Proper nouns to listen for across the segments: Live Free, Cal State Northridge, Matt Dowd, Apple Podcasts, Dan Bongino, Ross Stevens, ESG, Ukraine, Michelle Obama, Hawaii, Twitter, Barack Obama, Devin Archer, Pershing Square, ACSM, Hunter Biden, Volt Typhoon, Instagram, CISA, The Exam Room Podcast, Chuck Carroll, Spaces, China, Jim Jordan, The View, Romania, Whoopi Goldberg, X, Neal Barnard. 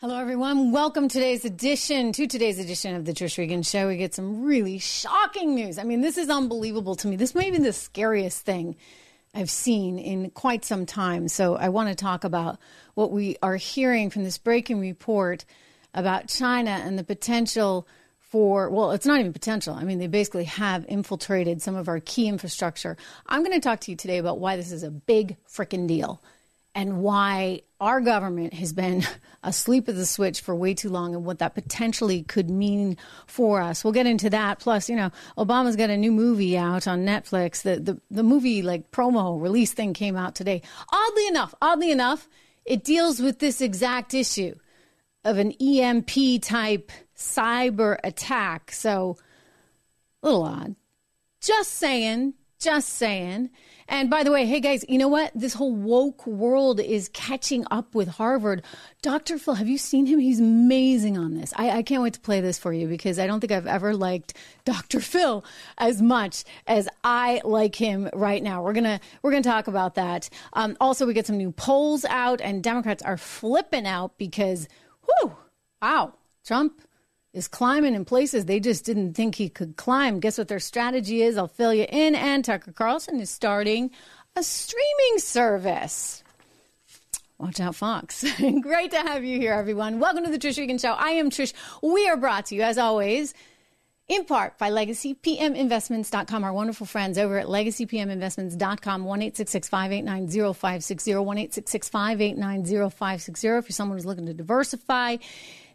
Hello, everyone. Welcome to today's edition of the Trish Regan Show. We get some really shocking news. I mean, this is unbelievable to me. This may be the scariest thing I've seen in quite some time. So I want to talk about what we are hearing from this breaking report about China and the potential for, well, it's not even potential. I mean, they basically have infiltrated some of our key infrastructure. I'm going to talk to you today about why this is a big freaking deal and why our government has been asleep at the switch for way too long and what that potentially could mean for us. We'll get into that. Plus, you know, Obama's got a new movie out on Netflix. The movie, like, promo release thing came out today. Oddly enough, it deals with this exact issue of an EMP type cyber attack. So a little odd. Just saying. And by the way, hey guys, you know what? This whole woke world is catching up with Harvard. Dr. Phil, have you seen him? He's amazing on this. I can't wait to play this for you because I don't think I've ever liked Dr. Phil as much as I like him right now. We're gonna talk about that. Also, we get some new polls out, and Democrats are flipping out because, Trump is climbing in places they just didn't think he could climb. Guess what their strategy is? I'll fill you in. And Tucker Carlson is starting a streaming service. Watch out, Fox. Great to have you here, everyone. Welcome to the Trish Regan Show. I am Trish. We are brought to you, as always, in part by LegacyPMInvestments.com, our wonderful friends over at LegacyPMInvestments.com, 1-866-589-0560, 1-866-589-0560. If you're someone who's looking to diversify,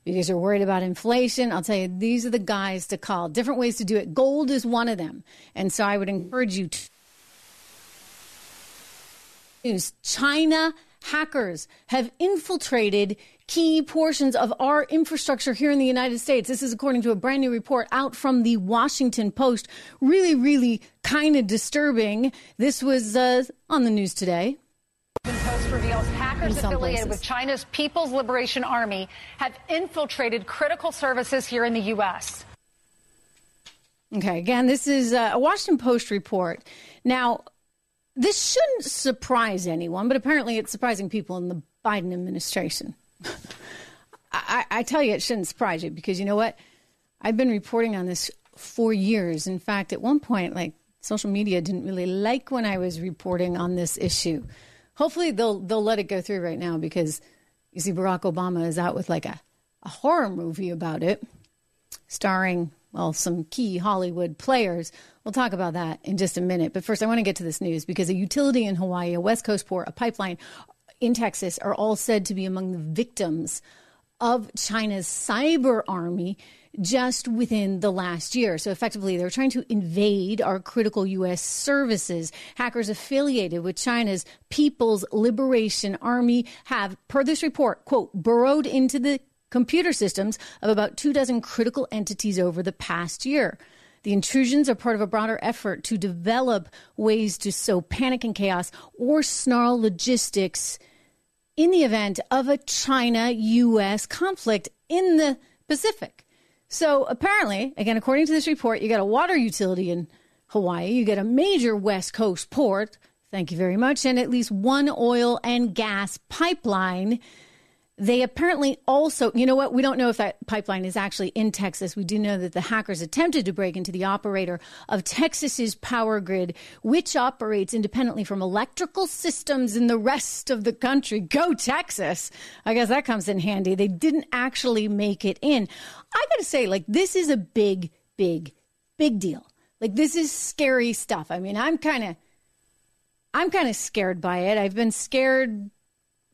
because you're worried about inflation, I'll tell you, these are the guys to call. Different ways to do it. Gold is one of them. And so I would encourage you to use China. Hackers have infiltrated key portions of our infrastructure here in the United States. This is according to a brand new report out from the Washington Post. Really, really kind of disturbing. This was on the news today. Post reveals hackers affiliated with China's People's Liberation Army have infiltrated critical services here in the U.S. Okay, again, this is a Washington Post report. Now, this shouldn't surprise anyone, but apparently it's surprising people in the Biden administration. I tell you, it shouldn't surprise you because you know what? I've been reporting on this for years. In fact, at one point, like, social media didn't really like when I was reporting on this issue. Hopefully they'll let it go through right now because, you see, Barack Obama is out with like a horror movie about it starring, well, some key Hollywood players. We'll talk about that in just a minute. But first, I want to get to this news because a utility in Hawaii, a West Coast port, a pipeline in Texas are all said to be among the victims of China's cyber army just within the last year. So effectively, they're trying to invade our critical U.S. services. Hackers affiliated with China's People's Liberation Army have, per this report, quote, burrowed into the computer systems of about 24 critical entities over the past year. The intrusions are part of a broader effort to develop ways to sow panic and chaos or snarl logistics in the event of a China-U.S. conflict in the Pacific. So apparently, again, according to this report, you got a water utility in Hawaii, you get a major West Coast port, thank you very much, and at least one oil and gas pipeline. They apparently also, you know what, we don't know if that pipeline is actually in Texas. We do know that the hackers attempted to break into the operator of Texas's power grid, which operates independently from electrical systems in the rest of the country. Go Texas. I guess that comes in handy. They didn't actually make it in. I got to say, like, this is a big, big, big deal. Like, this is scary stuff. I mean, I'm kind of scared by it. I've been scared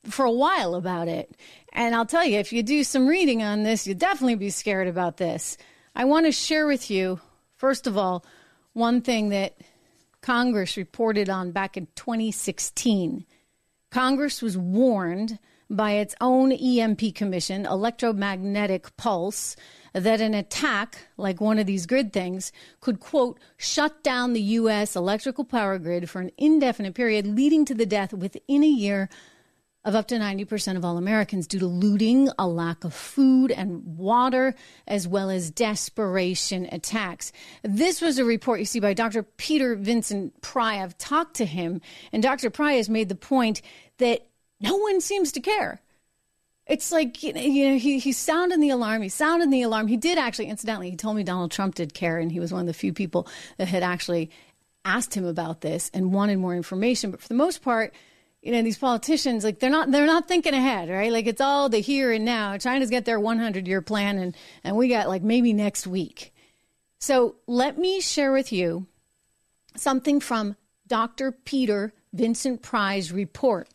for a while about it. And I'll tell you, if you do some reading on this, you'll definitely be scared about this. I want to share with you, first of all, one thing that Congress reported on back in 2016. Congress was warned by its own EMP commission, electromagnetic pulse, that an attack like one of these grid things could, quote, shut down the U.S. electrical power grid for an indefinite period, leading to the death within a year of up to 90% of all Americans due to looting, a lack of food and water, as well as desperation attacks. This was a report, you see, by Dr. Peter Vincent Pry. I've talked to him, and Dr. Pry has made the point that no one seems to care. It's like, you know, he's sounding the alarm. He's sounding the alarm. He did actually, incidentally, he told me Donald Trump did care, and he was one of the few people that had actually asked him about this and wanted more information. But for the most part, you know, these politicians, like, they're not thinking ahead, right? Like, it's all the here and now. China's got their 100-year plan, and we got, like, maybe next week. So let me share with you something from Dr. Peter Vincent Pry's report.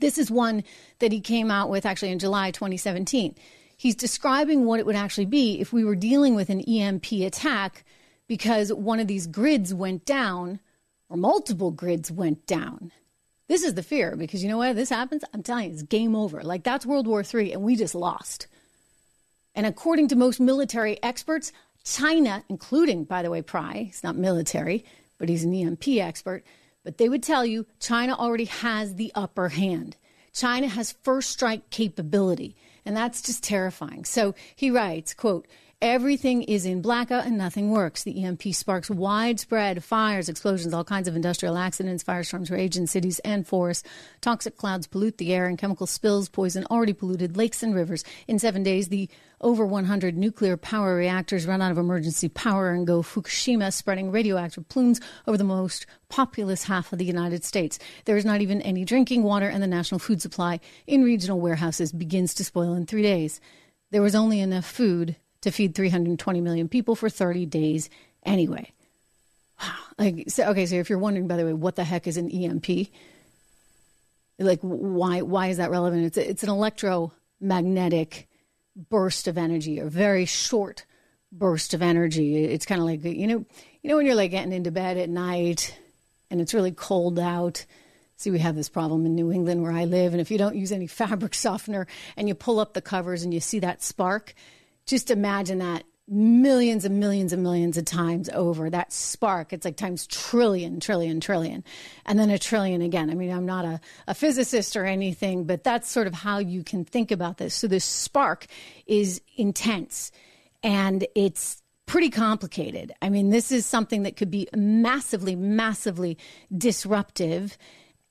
This is one that he came out with actually in July 2017. He's describing what it would actually be if we were dealing with an EMP attack because one of these grids went down or multiple grids went down. This is the fear because you know what? This happens, I'm telling you, it's game over. Like that's World War III and we just lost. And according to most military experts, China, including, by the way, Pry, he's not military, but he's an EMP expert, but they would tell you China already has the upper hand. China has first strike capability, and that's just terrifying. So he writes, quote, everything is in blackout and nothing works. The EMP sparks widespread fires, explosions, all kinds of industrial accidents, firestorms rage in cities and forests. Toxic clouds pollute the air and chemical spills poison already polluted lakes and rivers. In 7 days, the over 100 nuclear power reactors run out of emergency power and go Fukushima, spreading radioactive plumes over the most populous half of the United States. There is not even any drinking water, and the national food supply in regional warehouses begins to spoil in 3 days. There was only enough food to feed 320 million people for 30 days anyway. Wow. Like, so, okay, so if you're wondering, by the way, what the heck is an EMP? Like, why is that relevant? It's an electromagnetic burst of energy, or very short burst of energy. It's kind of like, you know, when you're like getting into bed at night and it's really cold out. See, we have this problem in New England where I live. And if you don't use any fabric softener and you pull up the covers and you see that spark, just imagine that millions and millions and millions of times over, that spark. It's like times trillion, trillion, trillion, and then a trillion again. I mean, I'm not a physicist or anything, but that's sort of how you can think about this. So this spark is intense and it's pretty complicated. I mean, this is something that could be massively, massively disruptive,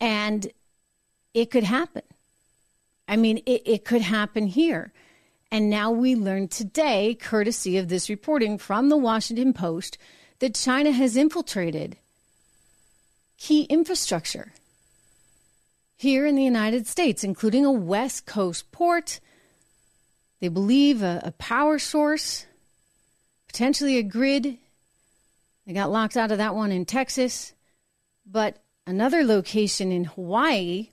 and it could happen. I mean, it could happen here. And now we learn today, courtesy of this reporting from the Washington Post, that China has infiltrated key infrastructure here in the United States, including a West Coast port, they believe a power source, potentially a grid. They got locked out of that one in Texas, but another location in Hawaii.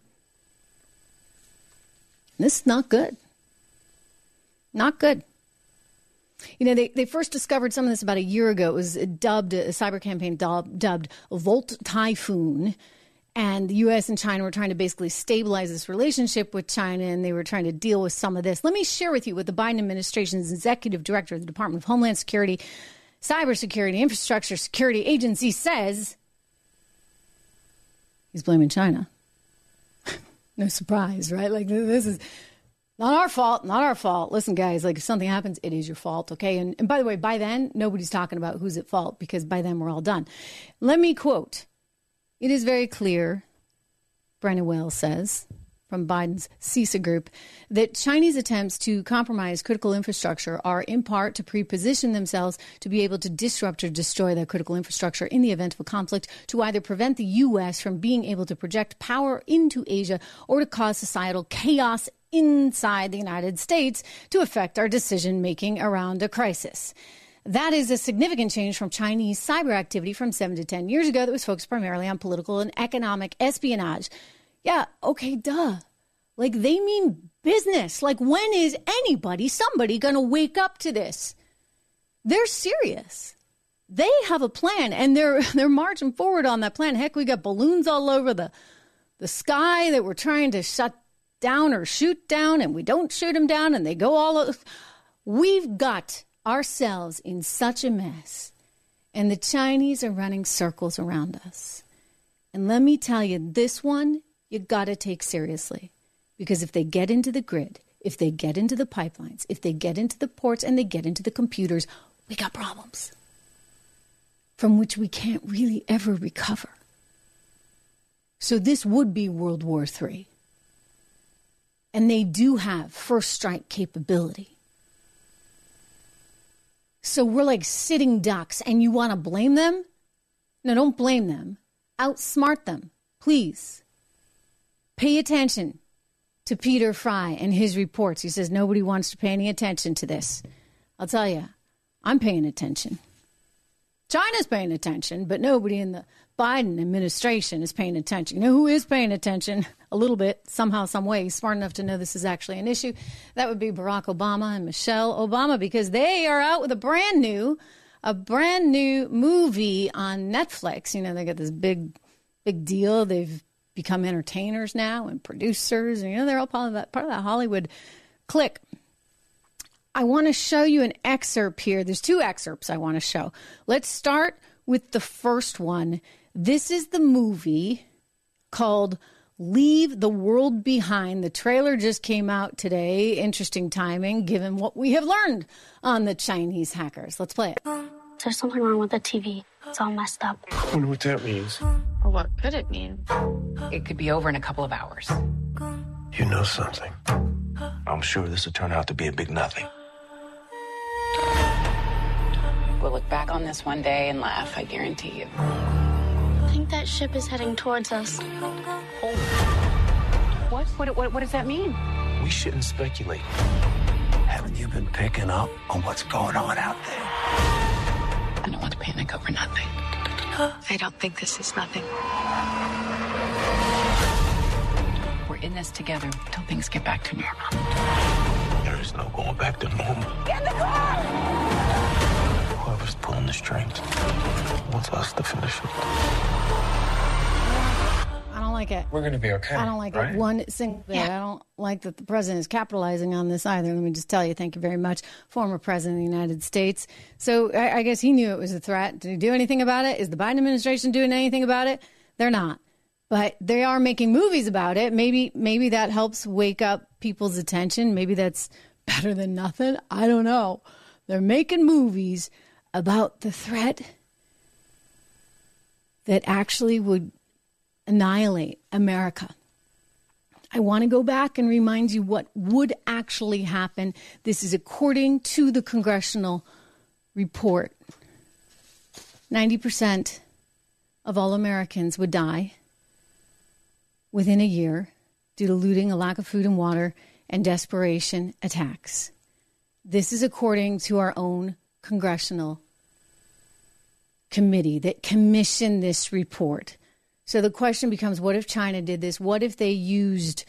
This is not good. Not good. You know, they first discovered some of this about a year ago. It was dubbed, a cyber campaign dubbed Volt Typhoon. And the U.S. and China were trying to basically stabilize this relationship with China, and they were trying to deal with some of this. Let me share with you what the Biden administration's executive director of the Department of Homeland Security, Cybersecurity, Infrastructure Security Agency says. He's blaming China. No surprise, right? Like, this is not our fault, not our fault. Listen, guys, like if something happens, it is your fault, okay? And by the way, by then, nobody's talking about who's at fault because by then we're all done. Let me quote. It is very clear, Brenna Wells says, from Biden's CISA group, that Chinese attempts to compromise critical infrastructure are in part to pre-position themselves to be able to disrupt or destroy their critical infrastructure in the event of a conflict, to either prevent the U.S. from being able to project power into Asia or to cause societal chaos inside the United States to affect our decision-making around a crisis. That is a significant change from Chinese cyber activity from 7 to 10 years ago that was focused primarily on political and economic espionage. Yeah, okay, duh. Like, they mean business. Like, when is somebody going to wake up to this? They're serious. They have a plan, and they're marching forward on that plan. Heck, we got balloons all over the sky that we're trying to shut down or shoot down, and we don't shoot them down, and they go all over. We've got ourselves in such a mess, and the Chinese are running circles around us. And let me tell you, this one you got to take seriously, because if they get into the grid, if they get into the pipelines, if they get into the ports, and they get into the computers, we got problems from which we can't really ever recover. So this would be World War III. And they do have first strike capability. So we're like sitting ducks, and you want to blame them? No, don't blame them. Outsmart them, please. Pay attention to Peter Fry and his reports. He says nobody wants to pay any attention to this. I'll tell you, I'm paying attention. China's paying attention, but nobody in the Biden administration is paying attention. You know who is paying attention a little bit, somehow, some way, smart enough to know this is actually an issue? That would be Barack Obama and Michelle Obama, because they are out with a brand new movie on Netflix. You know, they got this big deal. They've become entertainers now and producers. And, you know, they're all part of that Hollywood clique. I want to show you an excerpt here. There's two excerpts I want to show. Let's start with the first one. This is the movie called Leave the World Behind. The trailer just came out today. Interesting timing, given what we have learned on the Chinese hackers. Let's play it. There's something wrong with the TV. It's all messed up. I wonder what that means. Or what could it mean? It could be over in a couple of hours. You know something. I'm sure this will turn out to be a big nothing. We'll look back on this one day and laugh, I guarantee you. I think that ship is heading towards us. Hold on. What does that mean? We shouldn't speculate. Haven't you been picking up on what's going on out there? I don't want to panic over nothing. I don't think this is nothing. We're in this together until things get back to normal. There is no going back to normal. Get in the car! Whoever's pulling the strings wants us to finish it. I don't like it. We're going to be okay. I don't like it one single bit. Yeah. I don't like that the president is capitalizing on this either. Let me just tell you, thank you very much, former president of the United States. So I guess he knew it was a threat. Did he do anything about it? Is the Biden administration doing anything about it? They're not. But they are making movies about it. Maybe that helps wake up people's attention. Maybe that's better than nothing. I don't know. They're making movies about the threat that actually would annihilate America. I want to go back and remind you what would actually happen. This is according to the congressional report. 90% of all Americans would die within a year due to looting, a lack of food and water, and desperation attacks. This is according to our own congressional committee that commissioned this report. So the question becomes, what if China did this? What if they used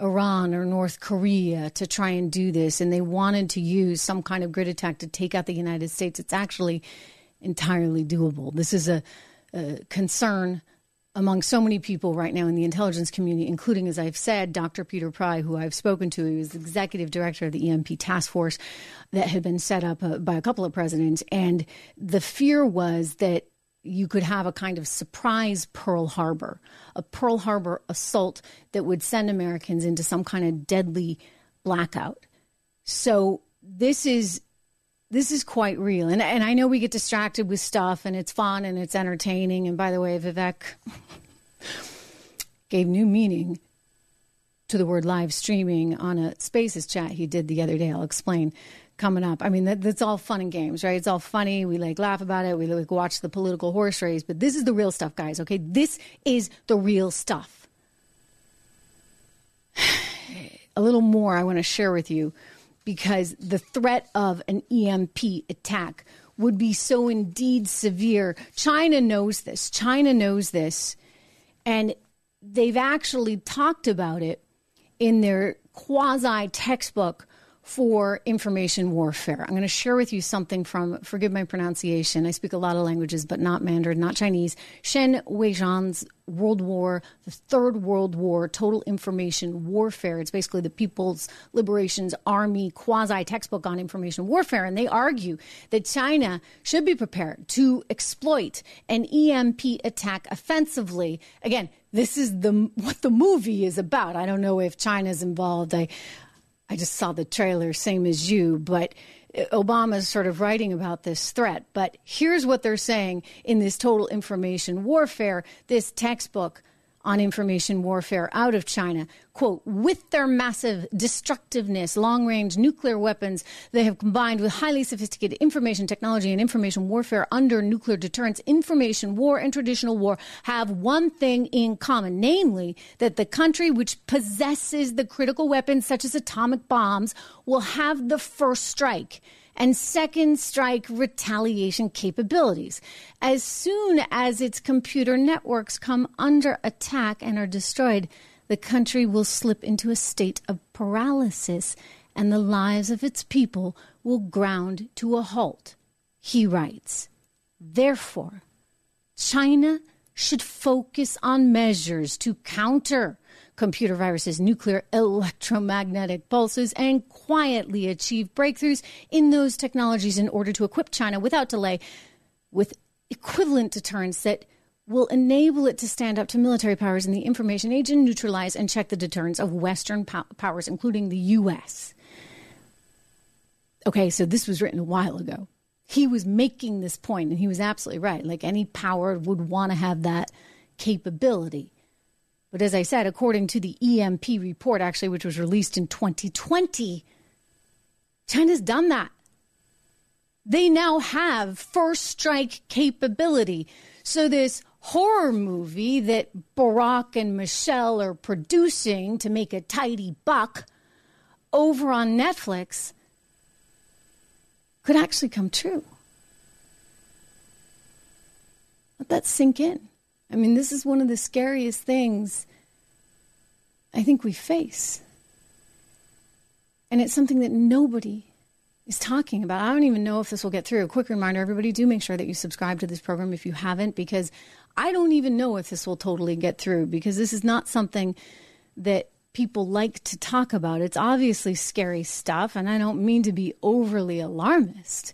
Iran or North Korea to try and do this, and they wanted to use some kind of grid attack to take out the United States? It's actually entirely doable. This is a concern among so many people right now in the intelligence community, including, as I've said, Dr. Peter Pry, who I've spoken to. He was the executive director of the EMP task force that had been set up by a couple of presidents. And the fear was that you could have a kind of surprise Pearl Harbor, a Pearl Harbor assault that would send Americans into some kind of deadly blackout. So this is quite real. And I know we get distracted with stuff, and it's fun and it's entertaining. And by the way, Vivek gave new meaning to the word live streaming on a Spaces chat he did the other day. I'll explain coming up. I mean, that's all fun and games, right? It's all funny. We laugh about it. We watch the political horse race. But this is the real stuff, guys, okay? This is the real stuff. A little more I want to share with you, because the threat of an EMP attack would be so indeed severe. China knows this. And they've actually talked about it in their quasi-textbook for information warfare. I'm going to share with you something from, forgive my pronunciation, I speak a lot of languages, but not Mandarin, not Chinese, Shen Weizhan's the Third World War, Total Information Warfare. It's basically the People's Liberation Army quasi-textbook on information warfare. And they argue that China should be prepared to exploit an EMP attack offensively. Again, this is what the movie is about. I don't know if China's involved. I just saw the trailer, same as you, but Obama's sort of writing about this threat. But here's what they're saying in this Total Information Warfare, this textbook on information warfare out of China. quote, with their massive destructiveness, long-range nuclear weapons, they have combined with highly sophisticated information technology and information warfare under nuclear deterrence. Information war and traditional war have one thing in common, namely that the country which possesses the critical weapons such as atomic bombs will have the first strike and second strike retaliation capabilities. As soon as its computer networks come under attack and are destroyed, the country will slip into a state of paralysis and the lives of its people will ground to a halt, he writes. Therefore, China should focus on measures to counter computer viruses, nuclear electromagnetic pulses, and quietly achieve breakthroughs in those technologies in order to equip China without delay with equivalent deterrence that will enable it to stand up to military powers in the information age and neutralize and check the deterrence of Western powers, including the U.S. Okay, so this was written a while ago. He was making this point, and he was absolutely right. Like, any power would want to have that capability. But as I said, according to the EMP report, actually, which was released in 2020, China's done that. They now have first strike capability. So this horror movie that Barack and Michelle are producing to make a tidy buck over on Netflix could actually come true. Let that sink in. I mean, this is one of the scariest things I think we face. And it's something that nobody is talking about. I don't even know if this will get through. A quick reminder, everybody, do make sure that you subscribe to this program if you haven't, because I don't even know if this will totally get through, because this is not something that people like to talk about. It's obviously scary stuff, and I don't mean to be overly alarmist.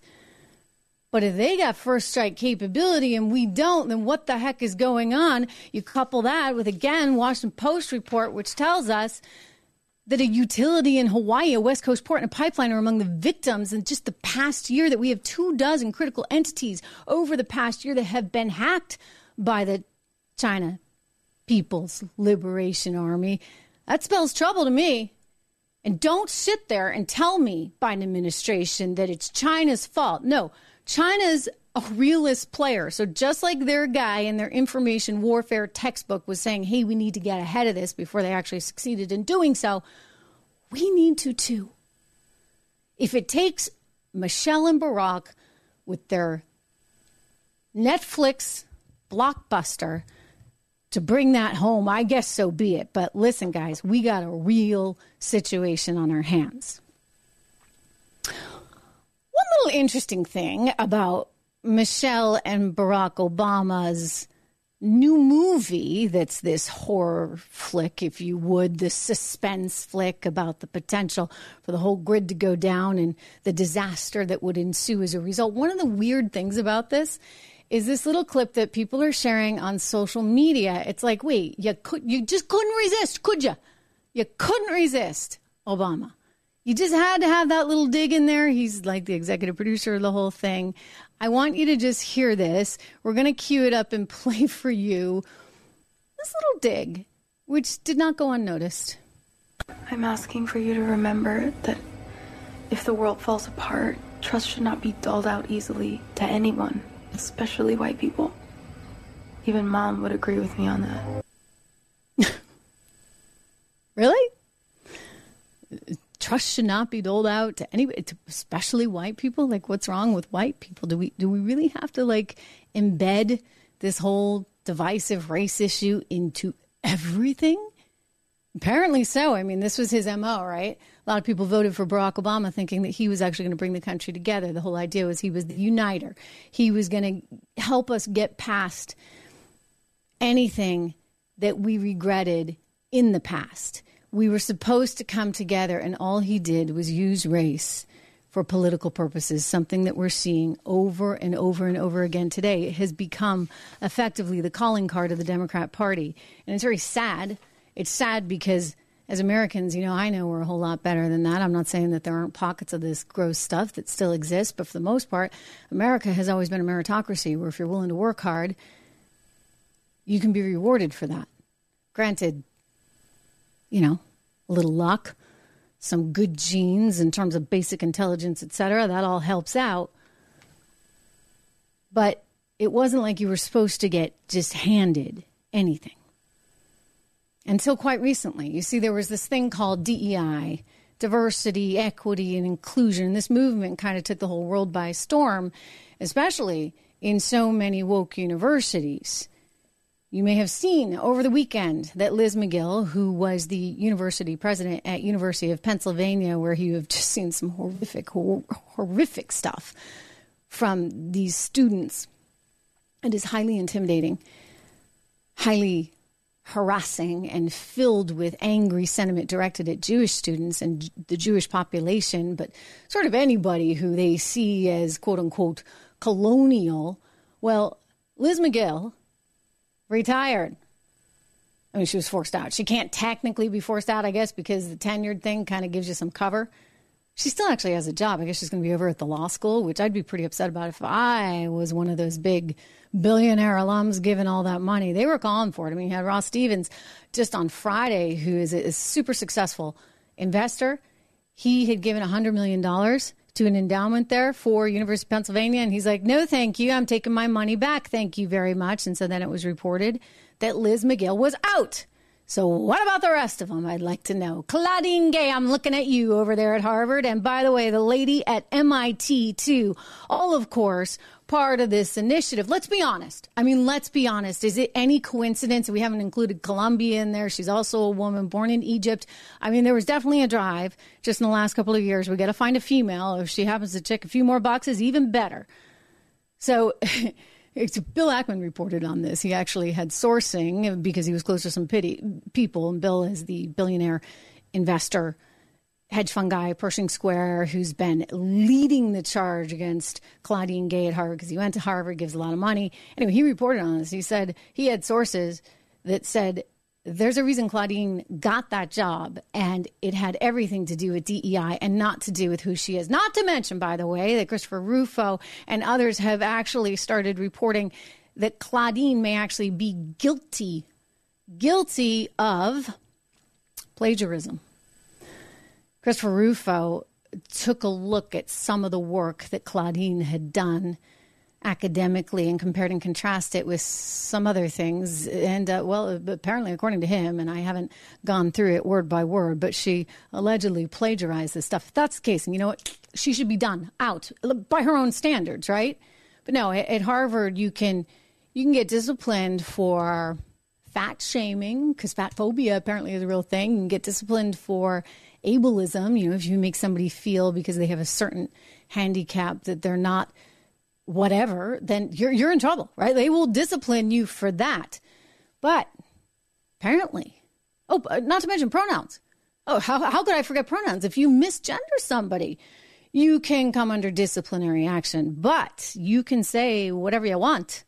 But if they got first strike capability and we don't, then what the heck is going on? You couple that with, again, Washington Post report, which tells us that a utility in Hawaii, a West Coast port, and a pipeline are among the victims in just the past year, that we have 24 critical entities over the past year that have been hacked by the China People's Liberation Army. That spells trouble to me. And don't sit there and tell me, Biden administration, that it's China's fault. No, China's a realist player. So just like their guy in their information warfare textbook was saying, hey, we need to get ahead of this before they actually succeeded in doing so, we need to too. If it takes Michelle and Barack with their Netflix blockbuster to bring that home, I guess so be it. But listen, guys, we got a real situation on our hands. One little interesting thing about Michelle and Barack Obama's new movie that's this horror flick, if you would, this suspense flick about the potential for the whole grid to go down and the disaster that would ensue as a result. One of the weird things about this is this little clip that people are sharing on social media. It's like, wait, you just couldn't resist, could you? You couldn't resist Obama. You just had to have that little dig in there. He's like the executive producer of the whole thing. I want you to just hear this. We're going to cue it up and play for you this little dig, which did not go unnoticed. I'm asking for you to remember that if the world falls apart, trust should not be doled out easily to anyone, especially white people. Even Mom would agree with me on that. Really? Trust should not be doled out to anybody, especially white people. Like, what's wrong with white people? Do we really have to, like, embed this whole divisive race issue into everything? Apparently so. I mean, this was his MO, right? A lot of people voted for Barack Obama thinking that he was actually going to bring the country together. The whole idea was he was the uniter. He was going to help us get past anything that we regretted in the past. We were supposed to come together, and all he did was use race for political purposes, something that we're seeing over and over and over again today. It has become effectively the calling card of the Democrat Party. And it's very sad. It's sad because as Americans, you know, I know we're a whole lot better than that. I'm not saying that there aren't pockets of this gross stuff that still exists, but for the most part, America has always been a meritocracy where if you're willing to work hard, you can be rewarded for that. Granted, you know, a little luck, some good genes in terms of basic intelligence, et cetera. That all helps out. But it wasn't like you were supposed to get just handed anything until quite recently. You see, there was this thing called DEI, diversity, equity, and inclusion. This movement kind of took the whole world by storm, especially in so many woke universities. You may have seen over the weekend that Liz McGill, who was the university president at University of Pennsylvania, where you have just seen some horrific stuff from these students. It is highly intimidating, highly harassing, and filled with angry sentiment directed at Jewish students and the Jewish population, but sort of anybody who they see as, quote unquote, colonial. Well, Liz McGill retired. I mean, she was forced out. She can't technically be forced out, I guess, because the tenured thing kind of gives you some cover. She still actually has a job. I guess she's going to be over at the law school, which I'd be pretty upset about if I was one of those big billionaire alums given all that money. They were calling for it. I mean, you had Ross Stevens just on Friday, who is a super successful investor. He had given $100 million to an endowment there for University of Pennsylvania. And he's like, no, thank you. I'm taking my money back. Thank you very much. And so then it was reported that Liz McGill was out. So what about the rest of them? I'd like to know. Claudine Gay, I'm looking at you over there at Harvard. And by the way, the lady at MIT too, all of course, part of this initiative. Let's be honest. I mean, let's be honest. Is it any coincidence we haven't included Colombia in there? She's also a woman born in Egypt. I mean, there was definitely a drive just in the last couple of years. We got to find a female. If she happens to check a few more boxes, even better. So Bill Ackman reported on this. He actually had sourcing because he was close to some people. And Bill is the billionaire investor, hedge fund guy, Pershing Square, who's been leading the charge against Claudine Gay at Harvard because he went to Harvard, gives a lot of money. Anyway, he reported on this. He said he had sources that said there's a reason Claudine got that job, and it had everything to do with DEI and not to do with who she is. Not to mention, by the way, that Christopher Rufo and others have actually started reporting that Claudine may actually be guilty of plagiarism. Christopher Rufo took a look at some of the work that Claudine had done academically and compared and contrasted it with some other things. And, well, apparently, according to him, and I haven't gone through it word by word, but she allegedly plagiarized this stuff. If that's the case, and you know what? She should be done out by her own standards, right? But no, at Harvard, you can get disciplined for fat shaming, because fat phobia apparently is a real thing. You can get disciplined for ableism, you know, if you make somebody feel because they have a certain handicap that they're not whatever, then you're in trouble, right? They will discipline you for that. But apparently, oh, not to mention pronouns. Oh, how could I forget pronouns? If you misgender somebody, you can come under disciplinary action, but you can say whatever you want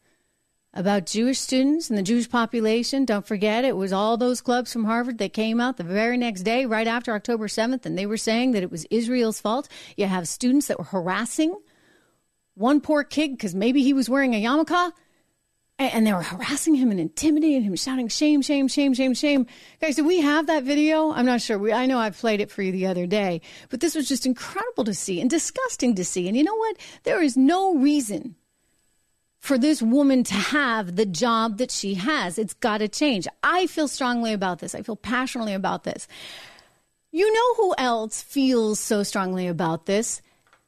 about Jewish students and the Jewish population. Don't forget, it was all those clubs from Harvard that came out the very next day, right after October 7th, and they were saying that it was Israel's fault. You have students that were harassing one poor kid because maybe he was wearing a yarmulke, and they were harassing him and intimidating him, shouting, shame, shame, shame, shame, shame. Guys, do we have that video? I'm not sure. I know I played it for you the other day, but this was just incredible to see and disgusting to see. And you know what? There is no reason for this woman to have the job that she has. It's got to change. I feel strongly about this. I feel passionately about this. You know who else feels so strongly about this?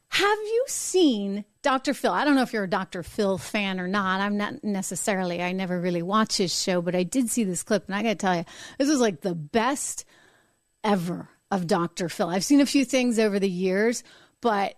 Have you seen Dr. Phil? I don't know if you're a Dr. Phil fan or not. I'm not necessarily. I never really watch his show, but I did see this clip, and I got to tell you, this is like the best ever of Dr. Phil. I've seen a few things over the years, but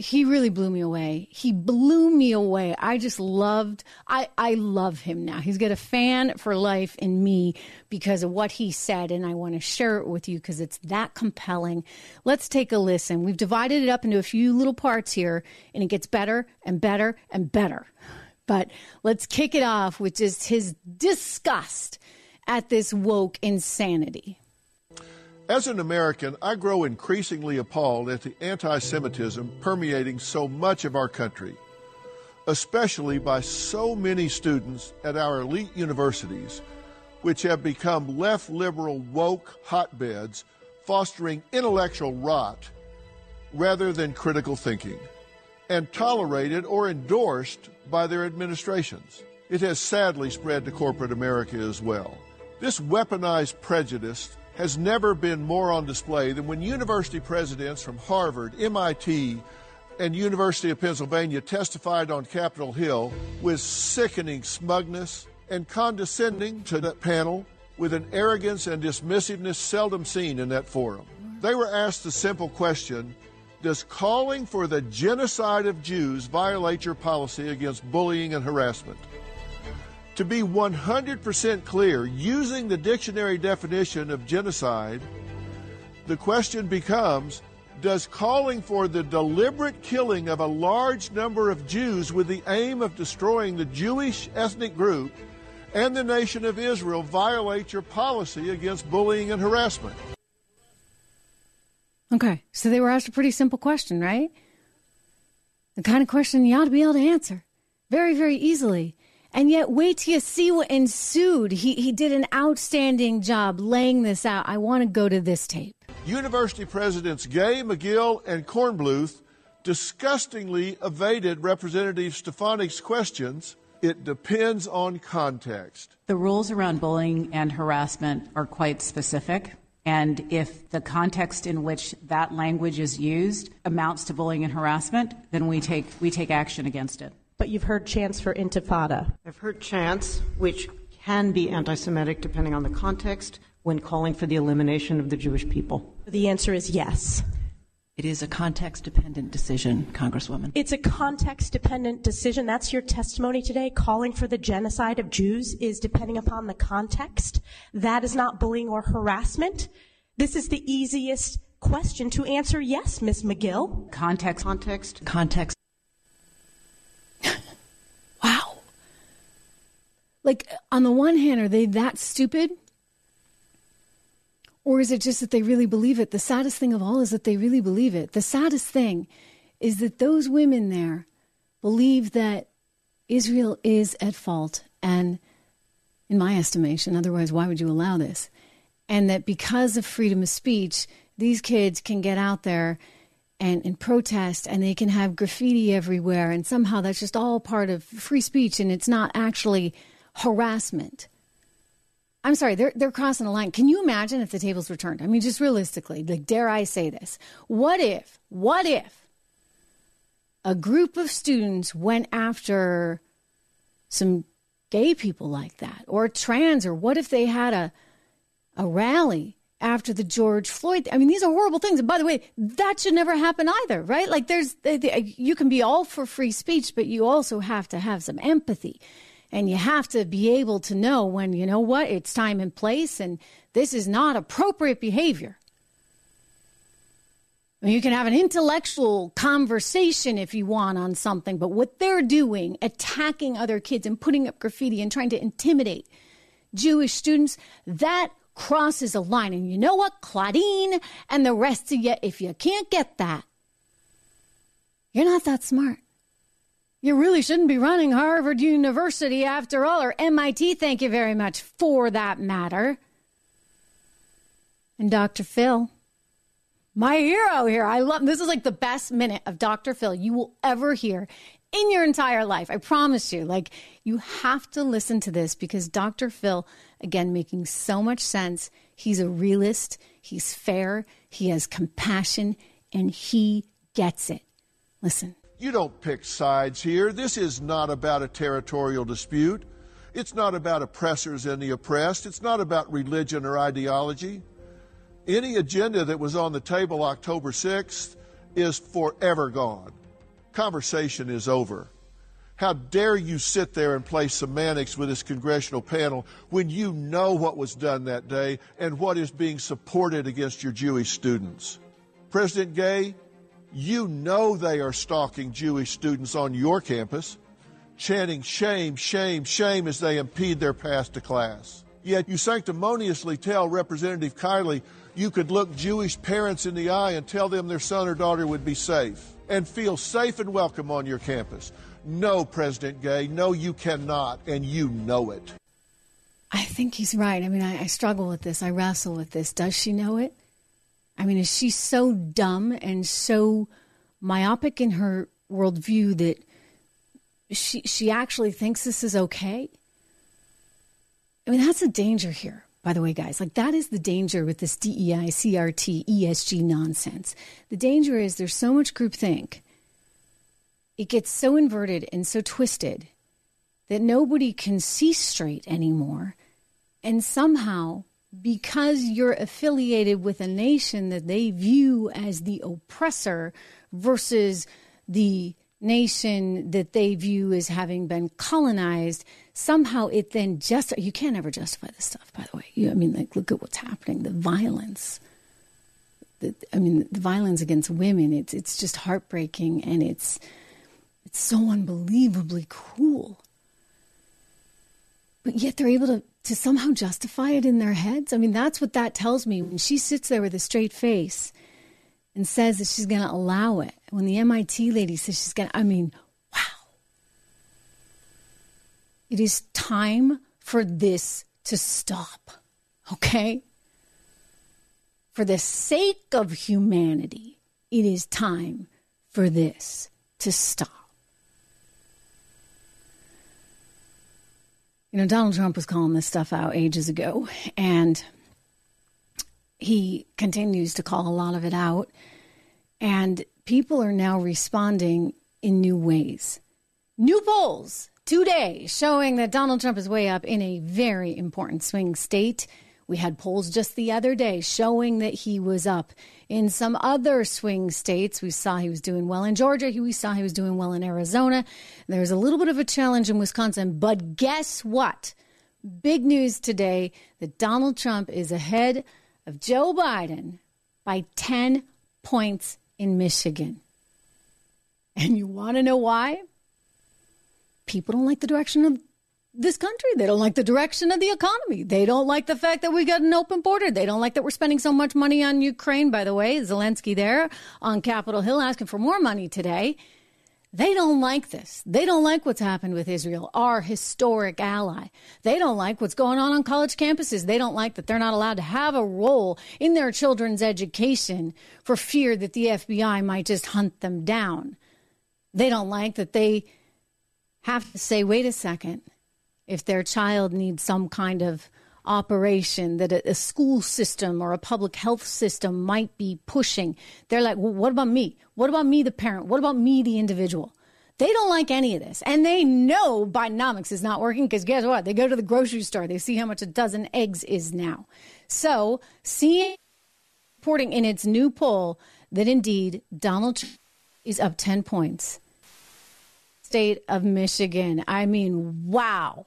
he really blew me away. He blew me away. I just loved, I love him now. He's got a fan for life in me because of what he said, and I want to share it with you because it's that compelling. Let's take a listen. We've divided it up into a few little parts here, and it gets better and better and better. But let's kick it off with just his disgust at this woke insanity. As an American, I grow increasingly appalled at the anti-Semitism permeating so much of our country, especially by so many students at our elite universities, which have become left liberal woke hotbeds fostering intellectual rot rather than critical thinking, and tolerated or endorsed by their administrations. It has sadly spread to corporate America as well. This weaponized prejudice has never been more on display than when university presidents from Harvard, MIT, and University of Pennsylvania testified on Capitol Hill with sickening smugness and condescending to that panel with an arrogance and dismissiveness seldom seen in that forum. They were asked the simple question, does calling for the genocide of Jews violate your policy against bullying and harassment? To be 100% clear, using the dictionary definition of genocide, the question becomes, does calling for the deliberate killing of a large number of Jews with the aim of destroying the Jewish ethnic group and the nation of Israel violate your policy against bullying and harassment? Okay, so they were asked a pretty simple question, right? The kind of question you ought to be able to answer very, very easily. And yet, wait till you see what ensued. He did an outstanding job laying this out. I want to go to this tape. University presidents Gay, McGill, and Kornbluth disgustingly evaded Representative Stefanik's questions. It depends on context. The rules around bullying and harassment are quite specific. And if the context in which that language is used amounts to bullying and harassment, then we take action against it. But you've heard chants for intifada. I've heard chants, which can be anti-Semitic depending on the context, when calling for the elimination of the Jewish people. The answer is yes. It is a context-dependent decision, Congresswoman. It's a context-dependent decision. That's your testimony today. Calling for the genocide of Jews is depending upon the context. That is not bullying or harassment. This is the easiest question to answer yes, Ms. McGill. Context. Wow. Like, on the one hand, are they that stupid? Or is it just that they really believe it? The saddest thing of all is that they really believe it. The saddest thing is that those women there believe that Israel is at fault. And in my estimation, otherwise, why would you allow this? And that because of freedom of speech, these kids can get out there and protest, and they can have graffiti everywhere. And somehow that's just all part of free speech, and it's not actually harassment. I'm sorry, they're crossing a line. Can you imagine if the tables were turned? I mean, just realistically, like, dare I say this? What if a group of students went after some gay people like that, or trans, or what if they had a rally after the George Floyd? I mean, these are horrible things. And by the way, that should never happen either, right? Like, you can be all for free speech, but you also have to have some empathy. And you have to be able to know when, you know what, it's time and place, and this is not appropriate behavior. I mean, you can have an intellectual conversation if you want on something, but what they're doing, attacking other kids and putting up graffiti and trying to intimidate Jewish students, that crosses a line. And you know what, Claudine and the rest of you, if you can't get that, you're not that smart. You really shouldn't be running Harvard University after all, or MIT, thank you very much, for that matter. And Dr. Phil, my hero here, I love, this is like the best minute of Dr. Phil you will ever hear in your entire life. I promise you, like, you have to listen to this because Dr. Phil, again, making so much sense. He's a realist, he's fair, he has compassion, and he gets it. Listen. You don't pick sides here. This is not about a territorial dispute. It's not about oppressors and the oppressed. It's not about religion or ideology. Any agenda that was on the table October 6th is forever gone. Conversation is over. How dare you sit there and play semantics with this congressional panel when you know what was done that day and what is being supported against your Jewish students? President Gay, you know they are stalking Jewish students on your campus, chanting shame, shame, shame as they impede their path to class. Yet you sanctimoniously tell Representative Kiley you could look Jewish parents in the eye and tell them their son or daughter would be safe and feel safe and welcome on your campus. No, President Gay, no, you cannot, and you know it. I think he's right. I mean, I struggle with this. I wrestle with this. Does she know it? I mean, is she so dumb and so myopic in her worldview that she actually thinks this is okay? I mean, that's the danger here, by the way, guys. Like, that is the danger with this DEI, CRT, ESG nonsense. The danger is there's so much groupthink. It gets so inverted and so twisted that nobody can see straight anymore. And somehow, because you're affiliated with a nation that they view as the oppressor versus the nation that they view as having been colonized, somehow it then just, you can't ever justify this stuff, by the way. I mean, like, look at what's happening, the violence. The violence against women, it's just heartbreaking, and it's so unbelievably cruel. But yet they're able to somehow justify it in their heads. I mean, that's what that tells me. When she sits there with a straight face and says that she's going to allow it, when the MIT lady says she's going to, I mean, wow. It is time for this to stop, okay? For the sake of humanity, it is time for this to stop. You know, Donald Trump was calling this stuff out ages ago, and he continues to call a lot of it out. And people are now responding in new ways. New polls today showing that Donald Trump is way up in a very important swing state. We had polls just the other day showing that he was up in some other swing states. We saw he was doing well in Georgia. We saw he was doing well in Arizona. There's a little bit of a challenge in Wisconsin. But guess what? Big news today that Donald Trump is ahead of Joe Biden by 10 points in Michigan. And you want to know why? People don't like the direction of this country. They don't like the direction of the economy. They don't like the fact that we got an open border. They don't like that we're spending so much money on Ukraine, by the way. Zelensky there on Capitol Hill asking for more money today. They don't like this. They don't like what's happened with Israel, our historic ally. They don't like what's going on college campuses. They don't like that they're not allowed to have a role in their children's education for fear that the FBI might just hunt them down. They don't like that they have to say, wait a second, if their child needs some kind of operation that a school system or a public health system might be pushing. They're like, well, what about me? What about me, the parent? What about me, the individual? They don't like any of this. And they know Bidenomics is not working because guess what? They go to the grocery store. They see how much a dozen eggs is now. So CNN reporting in its new poll that indeed Donald Trump is up 10 points. State of Michigan. I mean, wow.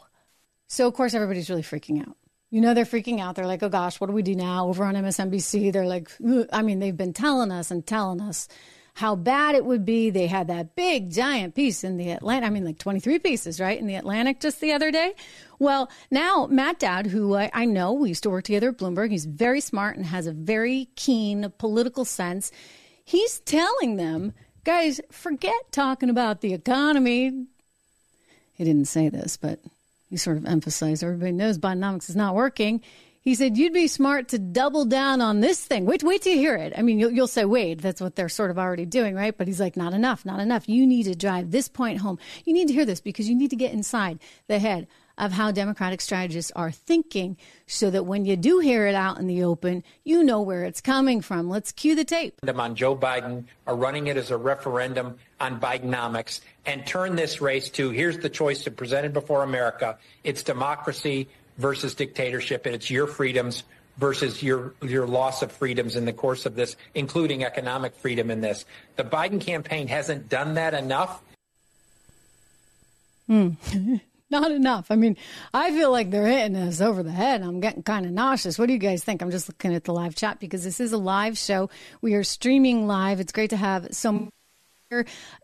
So, of course, everybody's really freaking out. You know, they're freaking out. They're like, oh, gosh, what do we do now? Over on MSNBC, they're like, ugh. I mean, they've been telling us and telling us how bad it would be. They had that big, giant piece in the Atlantic. I mean, like 23 pieces, right, in the Atlantic just the other day. Well, now Matt Dowd, who I know, we used to work together at Bloomberg. He's very smart and has a very keen political sense. He's telling them, guys, forget talking about the economy. He didn't say this, but he sort of emphasized everybody knows Bidenomics is not working. He said, you'd be smart to double down on this thing. Wait till you hear it. I mean, you'll say, wait, that's what they're sort of already doing, right? But he's like, not enough. You need to drive this point home. You need to hear this because you need to get inside the head of how Democratic strategists are thinking so that when you do hear it out in the open, you know where it's coming from. Let's cue the tape. On Joe Biden are running it as a referendum on Bidenomics and turn this race to here's the choice that presented before America. It's democracy versus dictatorship, and it's your freedoms versus your loss of freedoms in the course of this, including economic freedom in this. The Biden campaign hasn't done that enough. Not enough. I mean, I feel like they're hitting us over the head. I'm getting kind of nauseous. What do you guys think? I'm just looking at the live chat because this is a live show. We are streaming live. It's great to have some.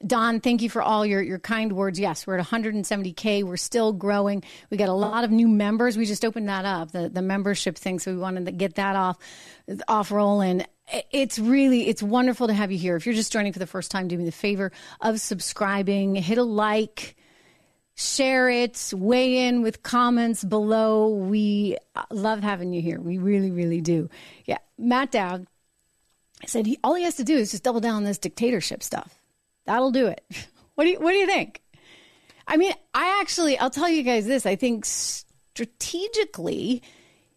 Don, thank you for all your kind words. Yes, we're at 170K. We're still growing. We got a lot of new members. We just opened that up, the membership thing. So we wanted to get that off rolling. It's wonderful to have you here. If you're just joining for the first time, do me the favor of subscribing. Hit a like. Share it, weigh in with comments below. We love having you here. We really, really do. Yeah, Matt Dowd I said, all he has to do is just double down on this dictatorship stuff. That'll do it. What do you think? I mean, I'll tell you guys this. I think strategically,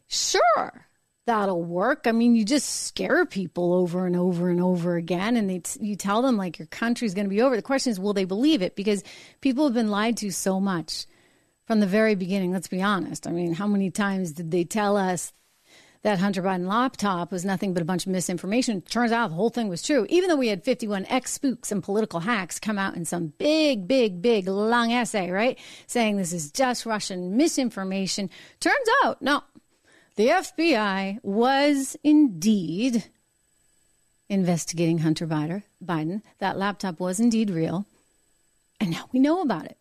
sure, that'll work. I mean, you just scare people over and over and over again. And you tell them, like, your country's going to be over. The question is, will they believe it? Because people have been lied to so much from the very beginning. Let's be honest. I mean, how many times did they tell us that Hunter Biden laptop was nothing but a bunch of misinformation? Turns out the whole thing was true, even though we had 51 ex-spooks and political hacks come out in some big, long essay, right, saying this is just Russian misinformation. Turns out, no, the FBI was indeed investigating Hunter Biden. That laptop was indeed real. And now we know about it.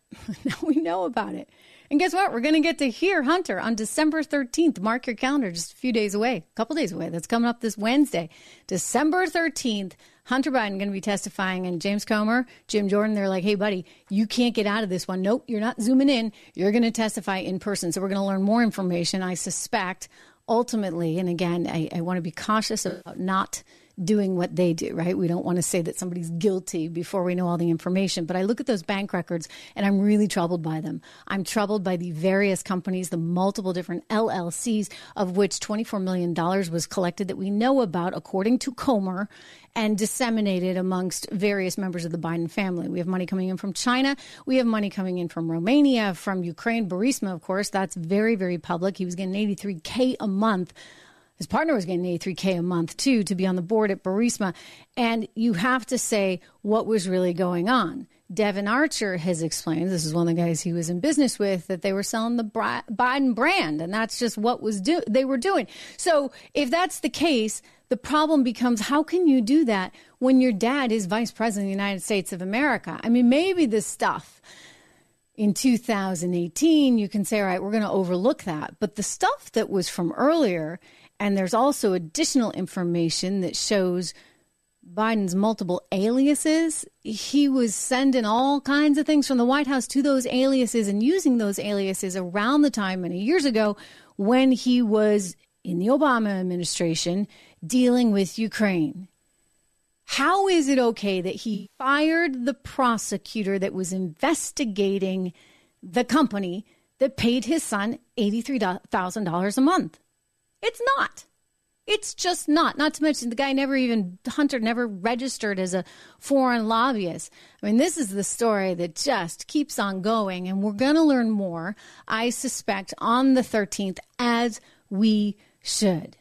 And guess what? We're going to get to hear Hunter on December 13th. Mark your calendar, just a few days away, a couple days away. That's coming up this Wednesday, December 13th. Hunter Biden going to be testifying, and James Comer, Jim Jordan, they're like, hey, buddy, you can't get out of this one. Nope, you're not zooming in. You're going to testify in person. So we're going to learn more information, I suspect, ultimately. And again, I want to be cautious about not doing what they do, right? We don't want to say that somebody's guilty before we know all the information. But I look at those bank records and I'm really troubled by them. I'm troubled by the various companies, the multiple different LLCs, of which $24 million was collected that we know about, according to Comer, and disseminated amongst various members of the Biden family. We have money coming in from China. We have money coming in from Romania, from Ukraine, Burisma, of course. That's very, very public. He was getting $83K a month. His partner was getting $83K a month, too, to be on the board at Burisma. And you have to say what was really going on. Devin Archer has explained, this is one of the guys he was in business with, that they were selling the Biden brand. And that's just what they were doing. So if that's the case, the problem becomes, how can you do that when your dad is vice president of the United States of America? I mean, maybe this stuff in 2018, you can say, all right, we're going to overlook that. But the stuff that was from earlier. And there's also additional information that shows Biden's multiple aliases. He was sending all kinds of things from the White House to those aliases and using those aliases around the time many years ago when he was in the Obama administration dealing with Ukraine. How is it okay that he fired the prosecutor that was investigating the company that paid his son $83,000 a month? It's not. It's just not. Not to mention the guy Hunter never registered as a foreign lobbyist. I mean, this is the story that just keeps on going. And we're going to learn more, I suspect, on the 13th, as we should.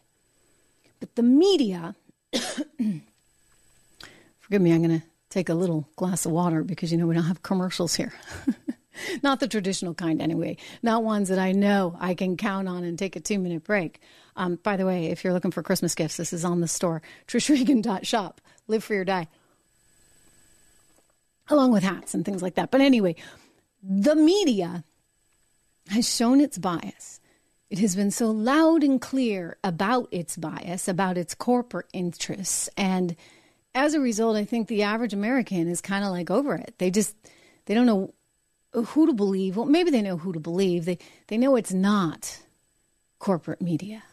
But the media, forgive me, I'm going to take a little glass of water because, you know, we don't have commercials here. Not the traditional kind, anyway. Not ones that I know I can count on and take a 2-minute break. By the way, if you're looking for Christmas gifts, this is on the store. TrishRegan.shop. Live free or die. Along with hats and things like that. But anyway, the media has shown its bias. It has been so loud and clear about its bias, about its corporate interests. And as a result, I think the average American is kind of like over it. They don't know who to believe. Well, maybe they know who to believe. They know it's not corporate media.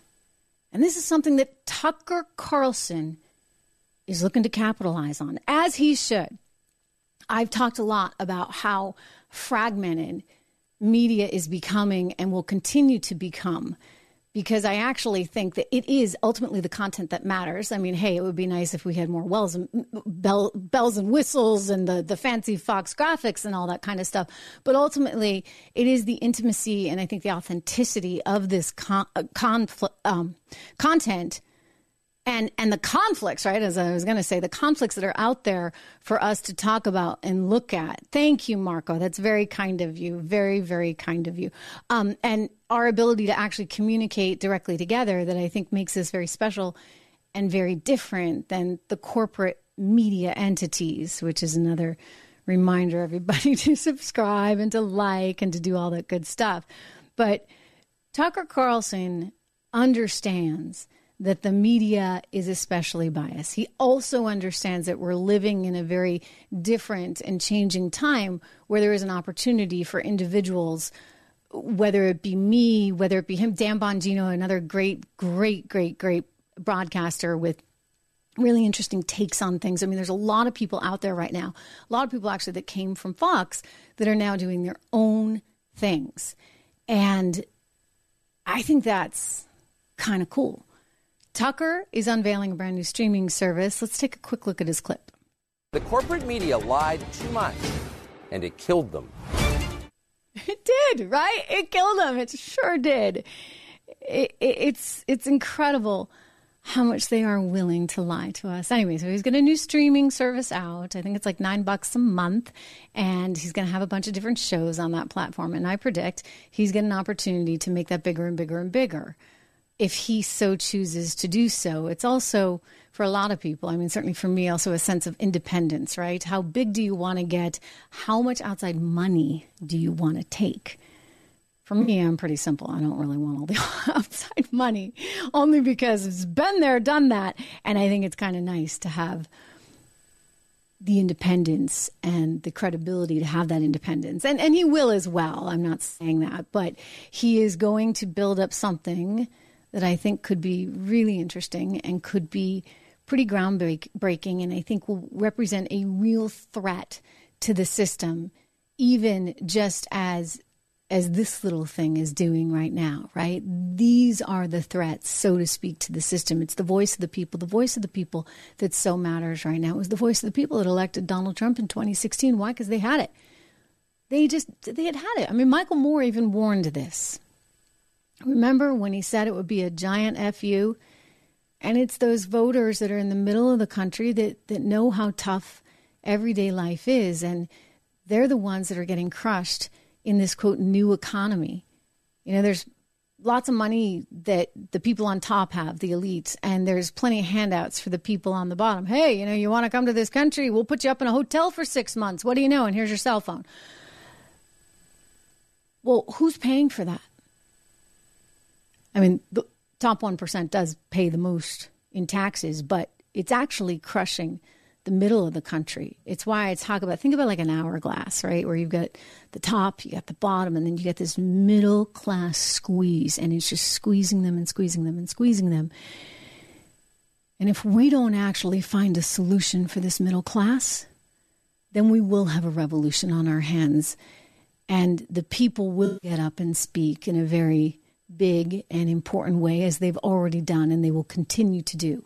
And this is something that Tucker Carlson is looking to capitalize on, as he should. I've talked a lot about how fragmented media is becoming and will continue to become, because I actually think that it is ultimately the content that matters. I mean, hey, it would be nice if we had more bells and whistles and the fancy Fox graphics and all that kind of stuff. But ultimately, it is the intimacy and I think the authenticity of this content and the conflicts, right? As I was going to say, the conflicts that are out there for us to talk about and look at. Thank you, Marco. That's very kind of you. Very, very kind of you. And our ability to actually communicate directly together that I think makes this very special and very different than the corporate media entities, which is another reminder, everybody, to subscribe and to like and to do all that good stuff. But Tucker Carlson understands that the media is especially biased. He also understands that we're living in a very different and changing time where there is an opportunity for individuals, whether it be me, whether it be him, Dan Bongino, another great broadcaster with really interesting takes on things. I mean, there's a lot of people out there right now, a lot of people actually that came from Fox that are now doing their own things. And I think that's kind of cool. Tucker is unveiling a brand new streaming service. Let's take a quick look at his clip. The corporate media lied too much, and it killed them. It did, right? It killed them. It sure did. It's incredible how much they are willing to lie to us. Anyway, so he's got a new streaming service out. I think it's like $9 a month. And he's going to have a bunch of different shows on that platform. And I predict he's got an opportunity to make that bigger and bigger and bigger if he so chooses to do so. It's also, for a lot of people, I mean, certainly for me, also a sense of independence, right? How big do you want to get? How much outside money do you want to take? For me, I'm pretty simple. I don't really want all the outside money, only because it's been there, done that. And I think it's kind of nice to have the independence and the credibility to have that independence. And he will as well. I'm not saying that. But he is going to build up something that I think could be really interesting and could be pretty groundbreaking. And I think will represent a real threat to the system, even just as this little thing is doing right now, right? These are the threats, so to speak, to the system. It's the voice of the people, that so matters right now. It was the voice of the people that elected Donald Trump in 2016. Why? Because they had it. They had it. I mean, Michael Moore even warned this. Remember when he said it would be a giant FU? And it's those voters that are in the middle of the country that know how tough everyday life is. And they're the ones that are getting crushed in this, quote, new economy. You know, there's lots of money that the people on top have, the elites, and there's plenty of handouts for the people on the bottom. Hey, you know, you want to come to this country? We'll put you up in a hotel for 6 months. What do you know? And here's your cell phone. Well, who's paying for that? I mean, the top 1% does pay the most in taxes, but it's actually crushing the middle of the country. It's why I think about like an hourglass, right? Where you've got the top, you got the bottom, and then you get this middle class squeeze, and it's just squeezing them and squeezing them and squeezing them. And if we don't actually find a solution for this middle class, then we will have a revolution on our hands, and the people will get up and speak in a very big and important way, as they've already done and they will continue to do,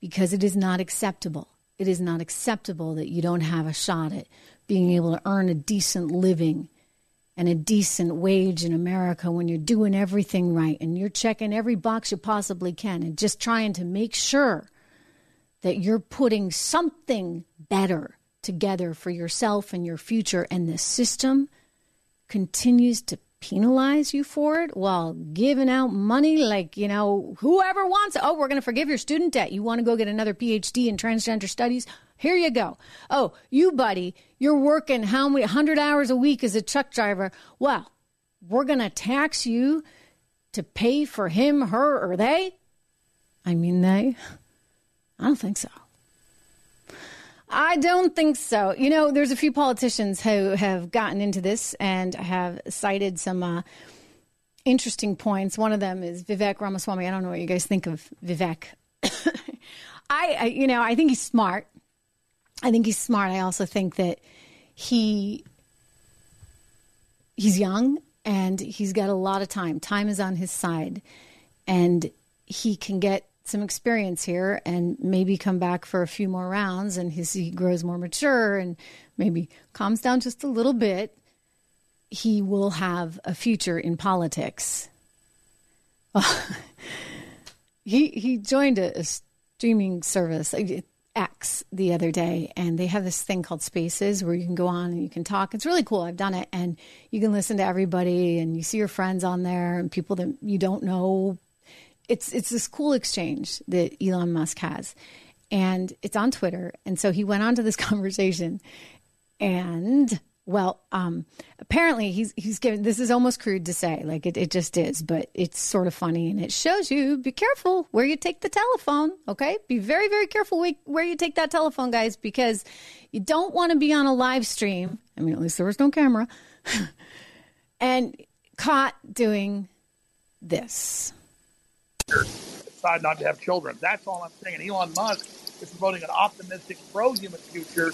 because it is not acceptable. It is not acceptable that you don't have a shot at being able to earn a decent living and a decent wage in America when you're doing everything right and you're checking every box you possibly can and just trying to make sure that you're putting something better together for yourself and your future, and the system continues to penalize you for it while giving out money like, you know, whoever wants it. Oh, we're going to forgive your student debt. You want to go get another PhD in transgender studies? Here you go. Oh, you, buddy, you're working how many 100 hours a week as a truck driver? Well, we're going to tax you to pay for him, her, or they? I mean, they? I don't think so. I don't think so. You know, there's a few politicians who have gotten into this and have cited some interesting points. One of them is Vivek Ramaswamy. I don't know what you guys think of Vivek. I think he's smart. I also think that he's young and he's got a lot of time. Time is on his side, and he can get some experience here and maybe come back for a few more rounds, and he grows more mature and maybe calms down just a little bit. He will have a future in politics. He joined a streaming service, X, the other day, and they have this thing called Spaces where you can go on and you can talk. It's really cool. I've done it, and you can listen to everybody, and you see your friends on there and people that you don't know. It's this cool exchange that Elon Musk has, and it's on Twitter. And so he went on to this conversation, and apparently he's given, this is almost crude to say, like it just is, but it's sort of funny, and it shows you be careful where you take the telephone. Okay, be very, very careful where you take that telephone, guys, because you don't want to be on a live stream. I mean, at least there was no camera, and caught doing this. It's decide not to have children. That's all I'm saying. And Elon Musk is promoting an optimistic, pro-human future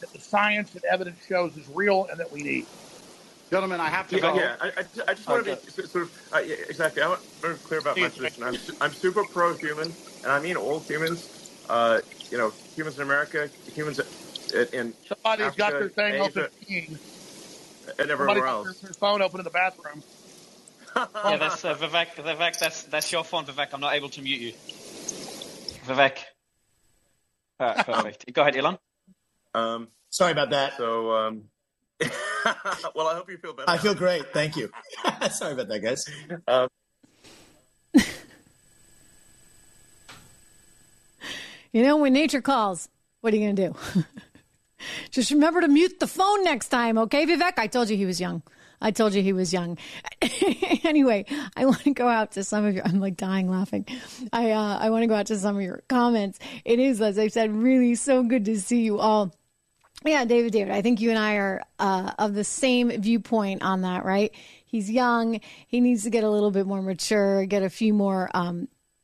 that the science and evidence shows is real and that we need. Gentlemen, I have to go. Yeah, I just want to be sort of, exactly, I want to be clear about my position. I'm super pro-human, and I mean all humans, humans in America, humans in somebody's Africa, got their thing Asia, and everywhere else. Somebody's got their phone open in the bathroom. Yeah, that's Vivek, that's your phone, Vivek. I'm not able to mute you. Vivek. Perfect. Go ahead, Elon. Sorry about that. So, well, I hope you feel better. I feel great. Thank you. Sorry about that, guys. We need your calls. What are you going to do? Just remember to mute the phone next time, okay, Vivek? I told you he was young. Anyway, I want to go out to some of your... I'm like dying laughing. I want to go out to some of your comments. It is, as I said, really so good to see you all. Yeah, David, I think you and I are of the same viewpoint on that, right? He's young. He needs to get a little bit more mature, get a few more...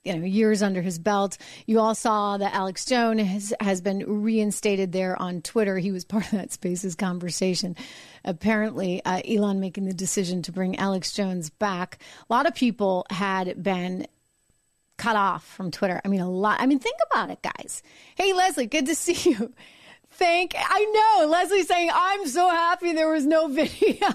years under his belt. You all saw that Alex Jones has been reinstated there on Twitter. He was part of that Spaces conversation. Apparently, Elon making the decision to bring Alex Jones back. A lot of people had been cut off from Twitter. I mean, a lot. I mean, think about it, guys. Hey, Leslie, good to see you. I know. Leslie saying, I'm so happy there was no video.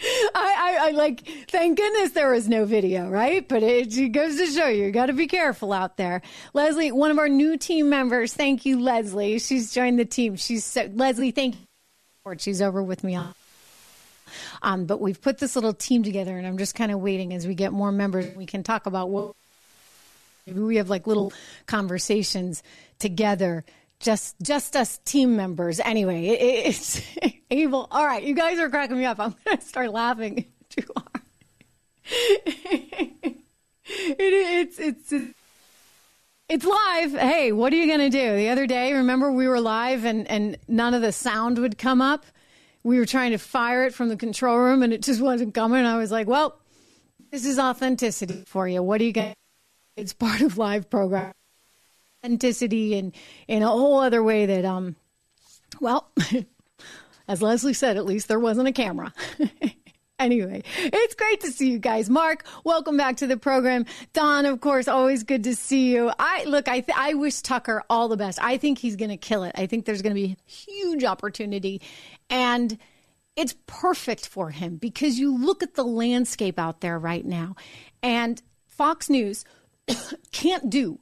I like, thank goodness there was no video, right? But it goes to show you got to be careful out there. Leslie, one of our new team members. Thank you, Leslie. She's joined the team. Leslie, thank you. She's over with me on. But we've put this little team together, and I'm just kind of waiting as we get more members. We can talk about what we have, like little conversations together. Just us team members. Anyway, it's evil. All right, you guys are cracking me up. I'm going to start laughing too hard. It's live. Hey, what are you going to do? The other day, remember we were live and none of the sound would come up. We were trying to fire it from the control room and it just wasn't coming. I was like, well, this is authenticity for you. What are you going to do? It's part of live programming. Authenticity and in a whole other way that, as Leslie said, at least there wasn't a camera. Anyway, it's great to see you guys. Mark, welcome back to the program. Don, of course, always good to see you. I wish Tucker all the best. I think he's going to kill it. I think there's going to be huge opportunity, and it's perfect for him because you look at the landscape out there right now, and Fox News can't do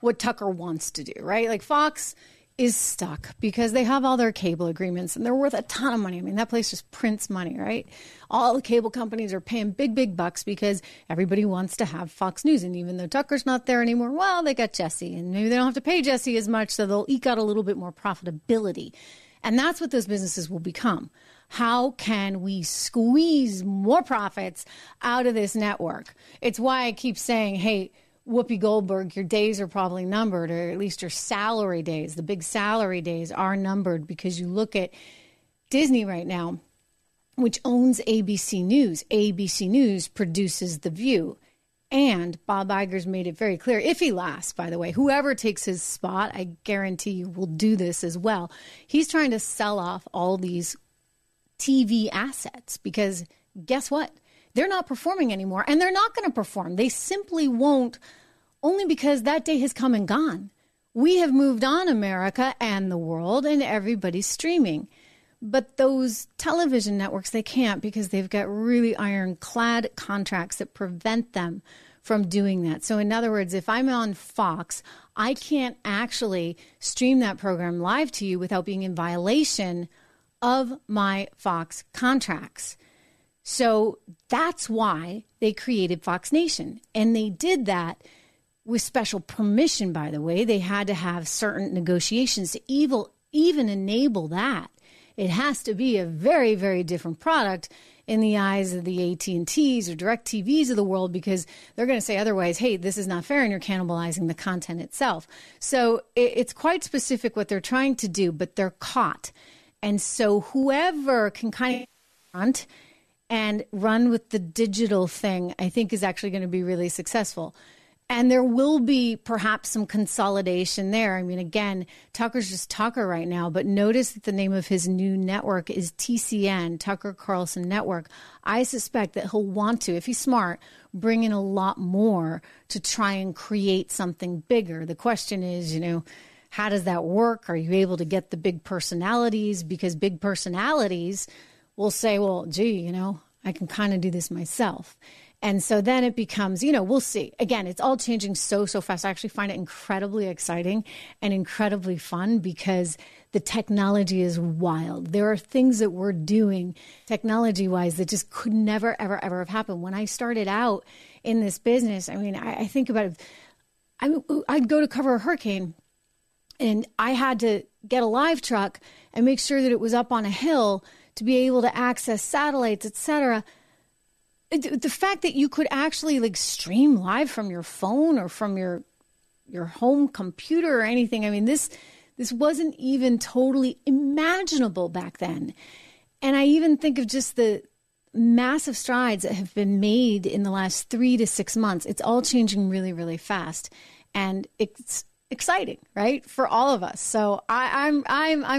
what Tucker wants to do, right? Like Fox is stuck because they have all their cable agreements and they're worth a ton of money. I mean, that place just prints money, right? All the cable companies are paying big bucks because everybody wants to have Fox News. And even though Tucker's not there anymore, well, they got Jesse and maybe they don't have to pay Jesse as much. So they'll eke out a little bit more profitability. And that's what those businesses will become. How can we squeeze more profits out of this network? It's why I keep saying, hey, Whoopi Goldberg, your days are probably numbered, or at least your salary days, the big salary days are numbered, because you look at Disney right now, which owns ABC News. ABC News produces The View. And Bob Iger's made it very clear, if he lasts, by the way, whoever takes his spot, I guarantee you will do this as well. He's trying to sell off all these TV assets because guess what? They're not performing anymore, and they're not going to perform. They simply won't, only because that day has come and gone. We have moved on, America and the world, and everybody's streaming. But those television networks, they can't, because they've got really ironclad contracts that prevent them from doing that. So in other words, if I'm on Fox, I can't actually stream that program live to you without being in violation of my Fox contracts. So that's why they created Fox Nation. And they did that with special permission, by the way. They had to have certain negotiations to even enable that. It has to be a very, very different product in the eyes of the AT&Ts or DirecTVs of the world, because they're going to say otherwise, hey, this is not fair, and you're cannibalizing the content itself. So it's quite specific what they're trying to do, but they're caught. And so whoever can kind of... and run with the digital thing, I think, is actually going to be really successful. And there will be perhaps some consolidation there. I mean, again, Tucker's just Tucker right now, but notice that the name of his new network is TCN, Tucker Carlson Network. I suspect that he'll want to, if he's smart, bring in a lot more to try and create something bigger. The question is, you know, how does that work? Are you able to get the big personalities? Because big personalities will say, well, gee, you know, I can kind of do this myself. And so then it becomes, you know, we'll see. Again, it's all changing so, so fast. I actually find it incredibly exciting and incredibly fun because the technology is wild. There are things that we're doing technology-wise that just could never, ever, ever have happened. When I started out in this business, I mean, I think about it. I'd go to cover a hurricane and I had to get a live truck and make sure that it was up on a hill to be able to access satellites, et cetera. The fact that you could actually like stream live from your phone or from your home computer or anything, I mean, this wasn't even totally imaginable back then. And I even think of just the massive strides that have been made in the last 3 to 6 months. It's all changing really, really fast. And it's exciting, right? For all of us. So I'm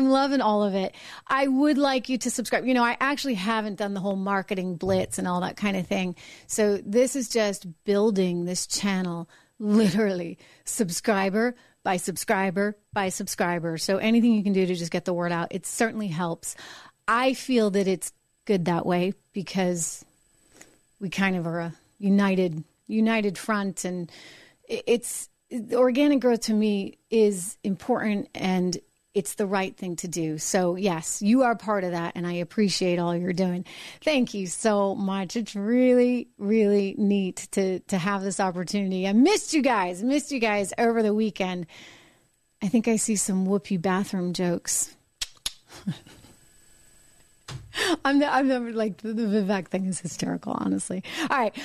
loving all of it. I would like you to subscribe. You know, I actually haven't done the whole marketing blitz and all that kind of thing. So this is just building this channel, literally subscriber by subscriber by subscriber. So anything you can do to just get the word out, it certainly helps. I feel that it's good that way because we kind of are a united front, and it's organic growth to me is important and it's the right thing to do. So yes, you are part of that and I appreciate all you're doing. Thank you so much. It's really, really neat to have this opportunity. I missed you guys over the weekend. I think I see some whoopee bathroom jokes. I'm like the Vivek thing is hysterical, honestly. All right.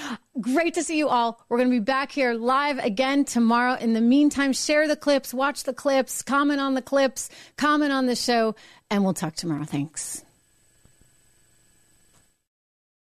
Great to see you all. We're going to be back here live again tomorrow. In the meantime, share the clips, watch the clips, comment on the show, and we'll talk tomorrow. Thanks.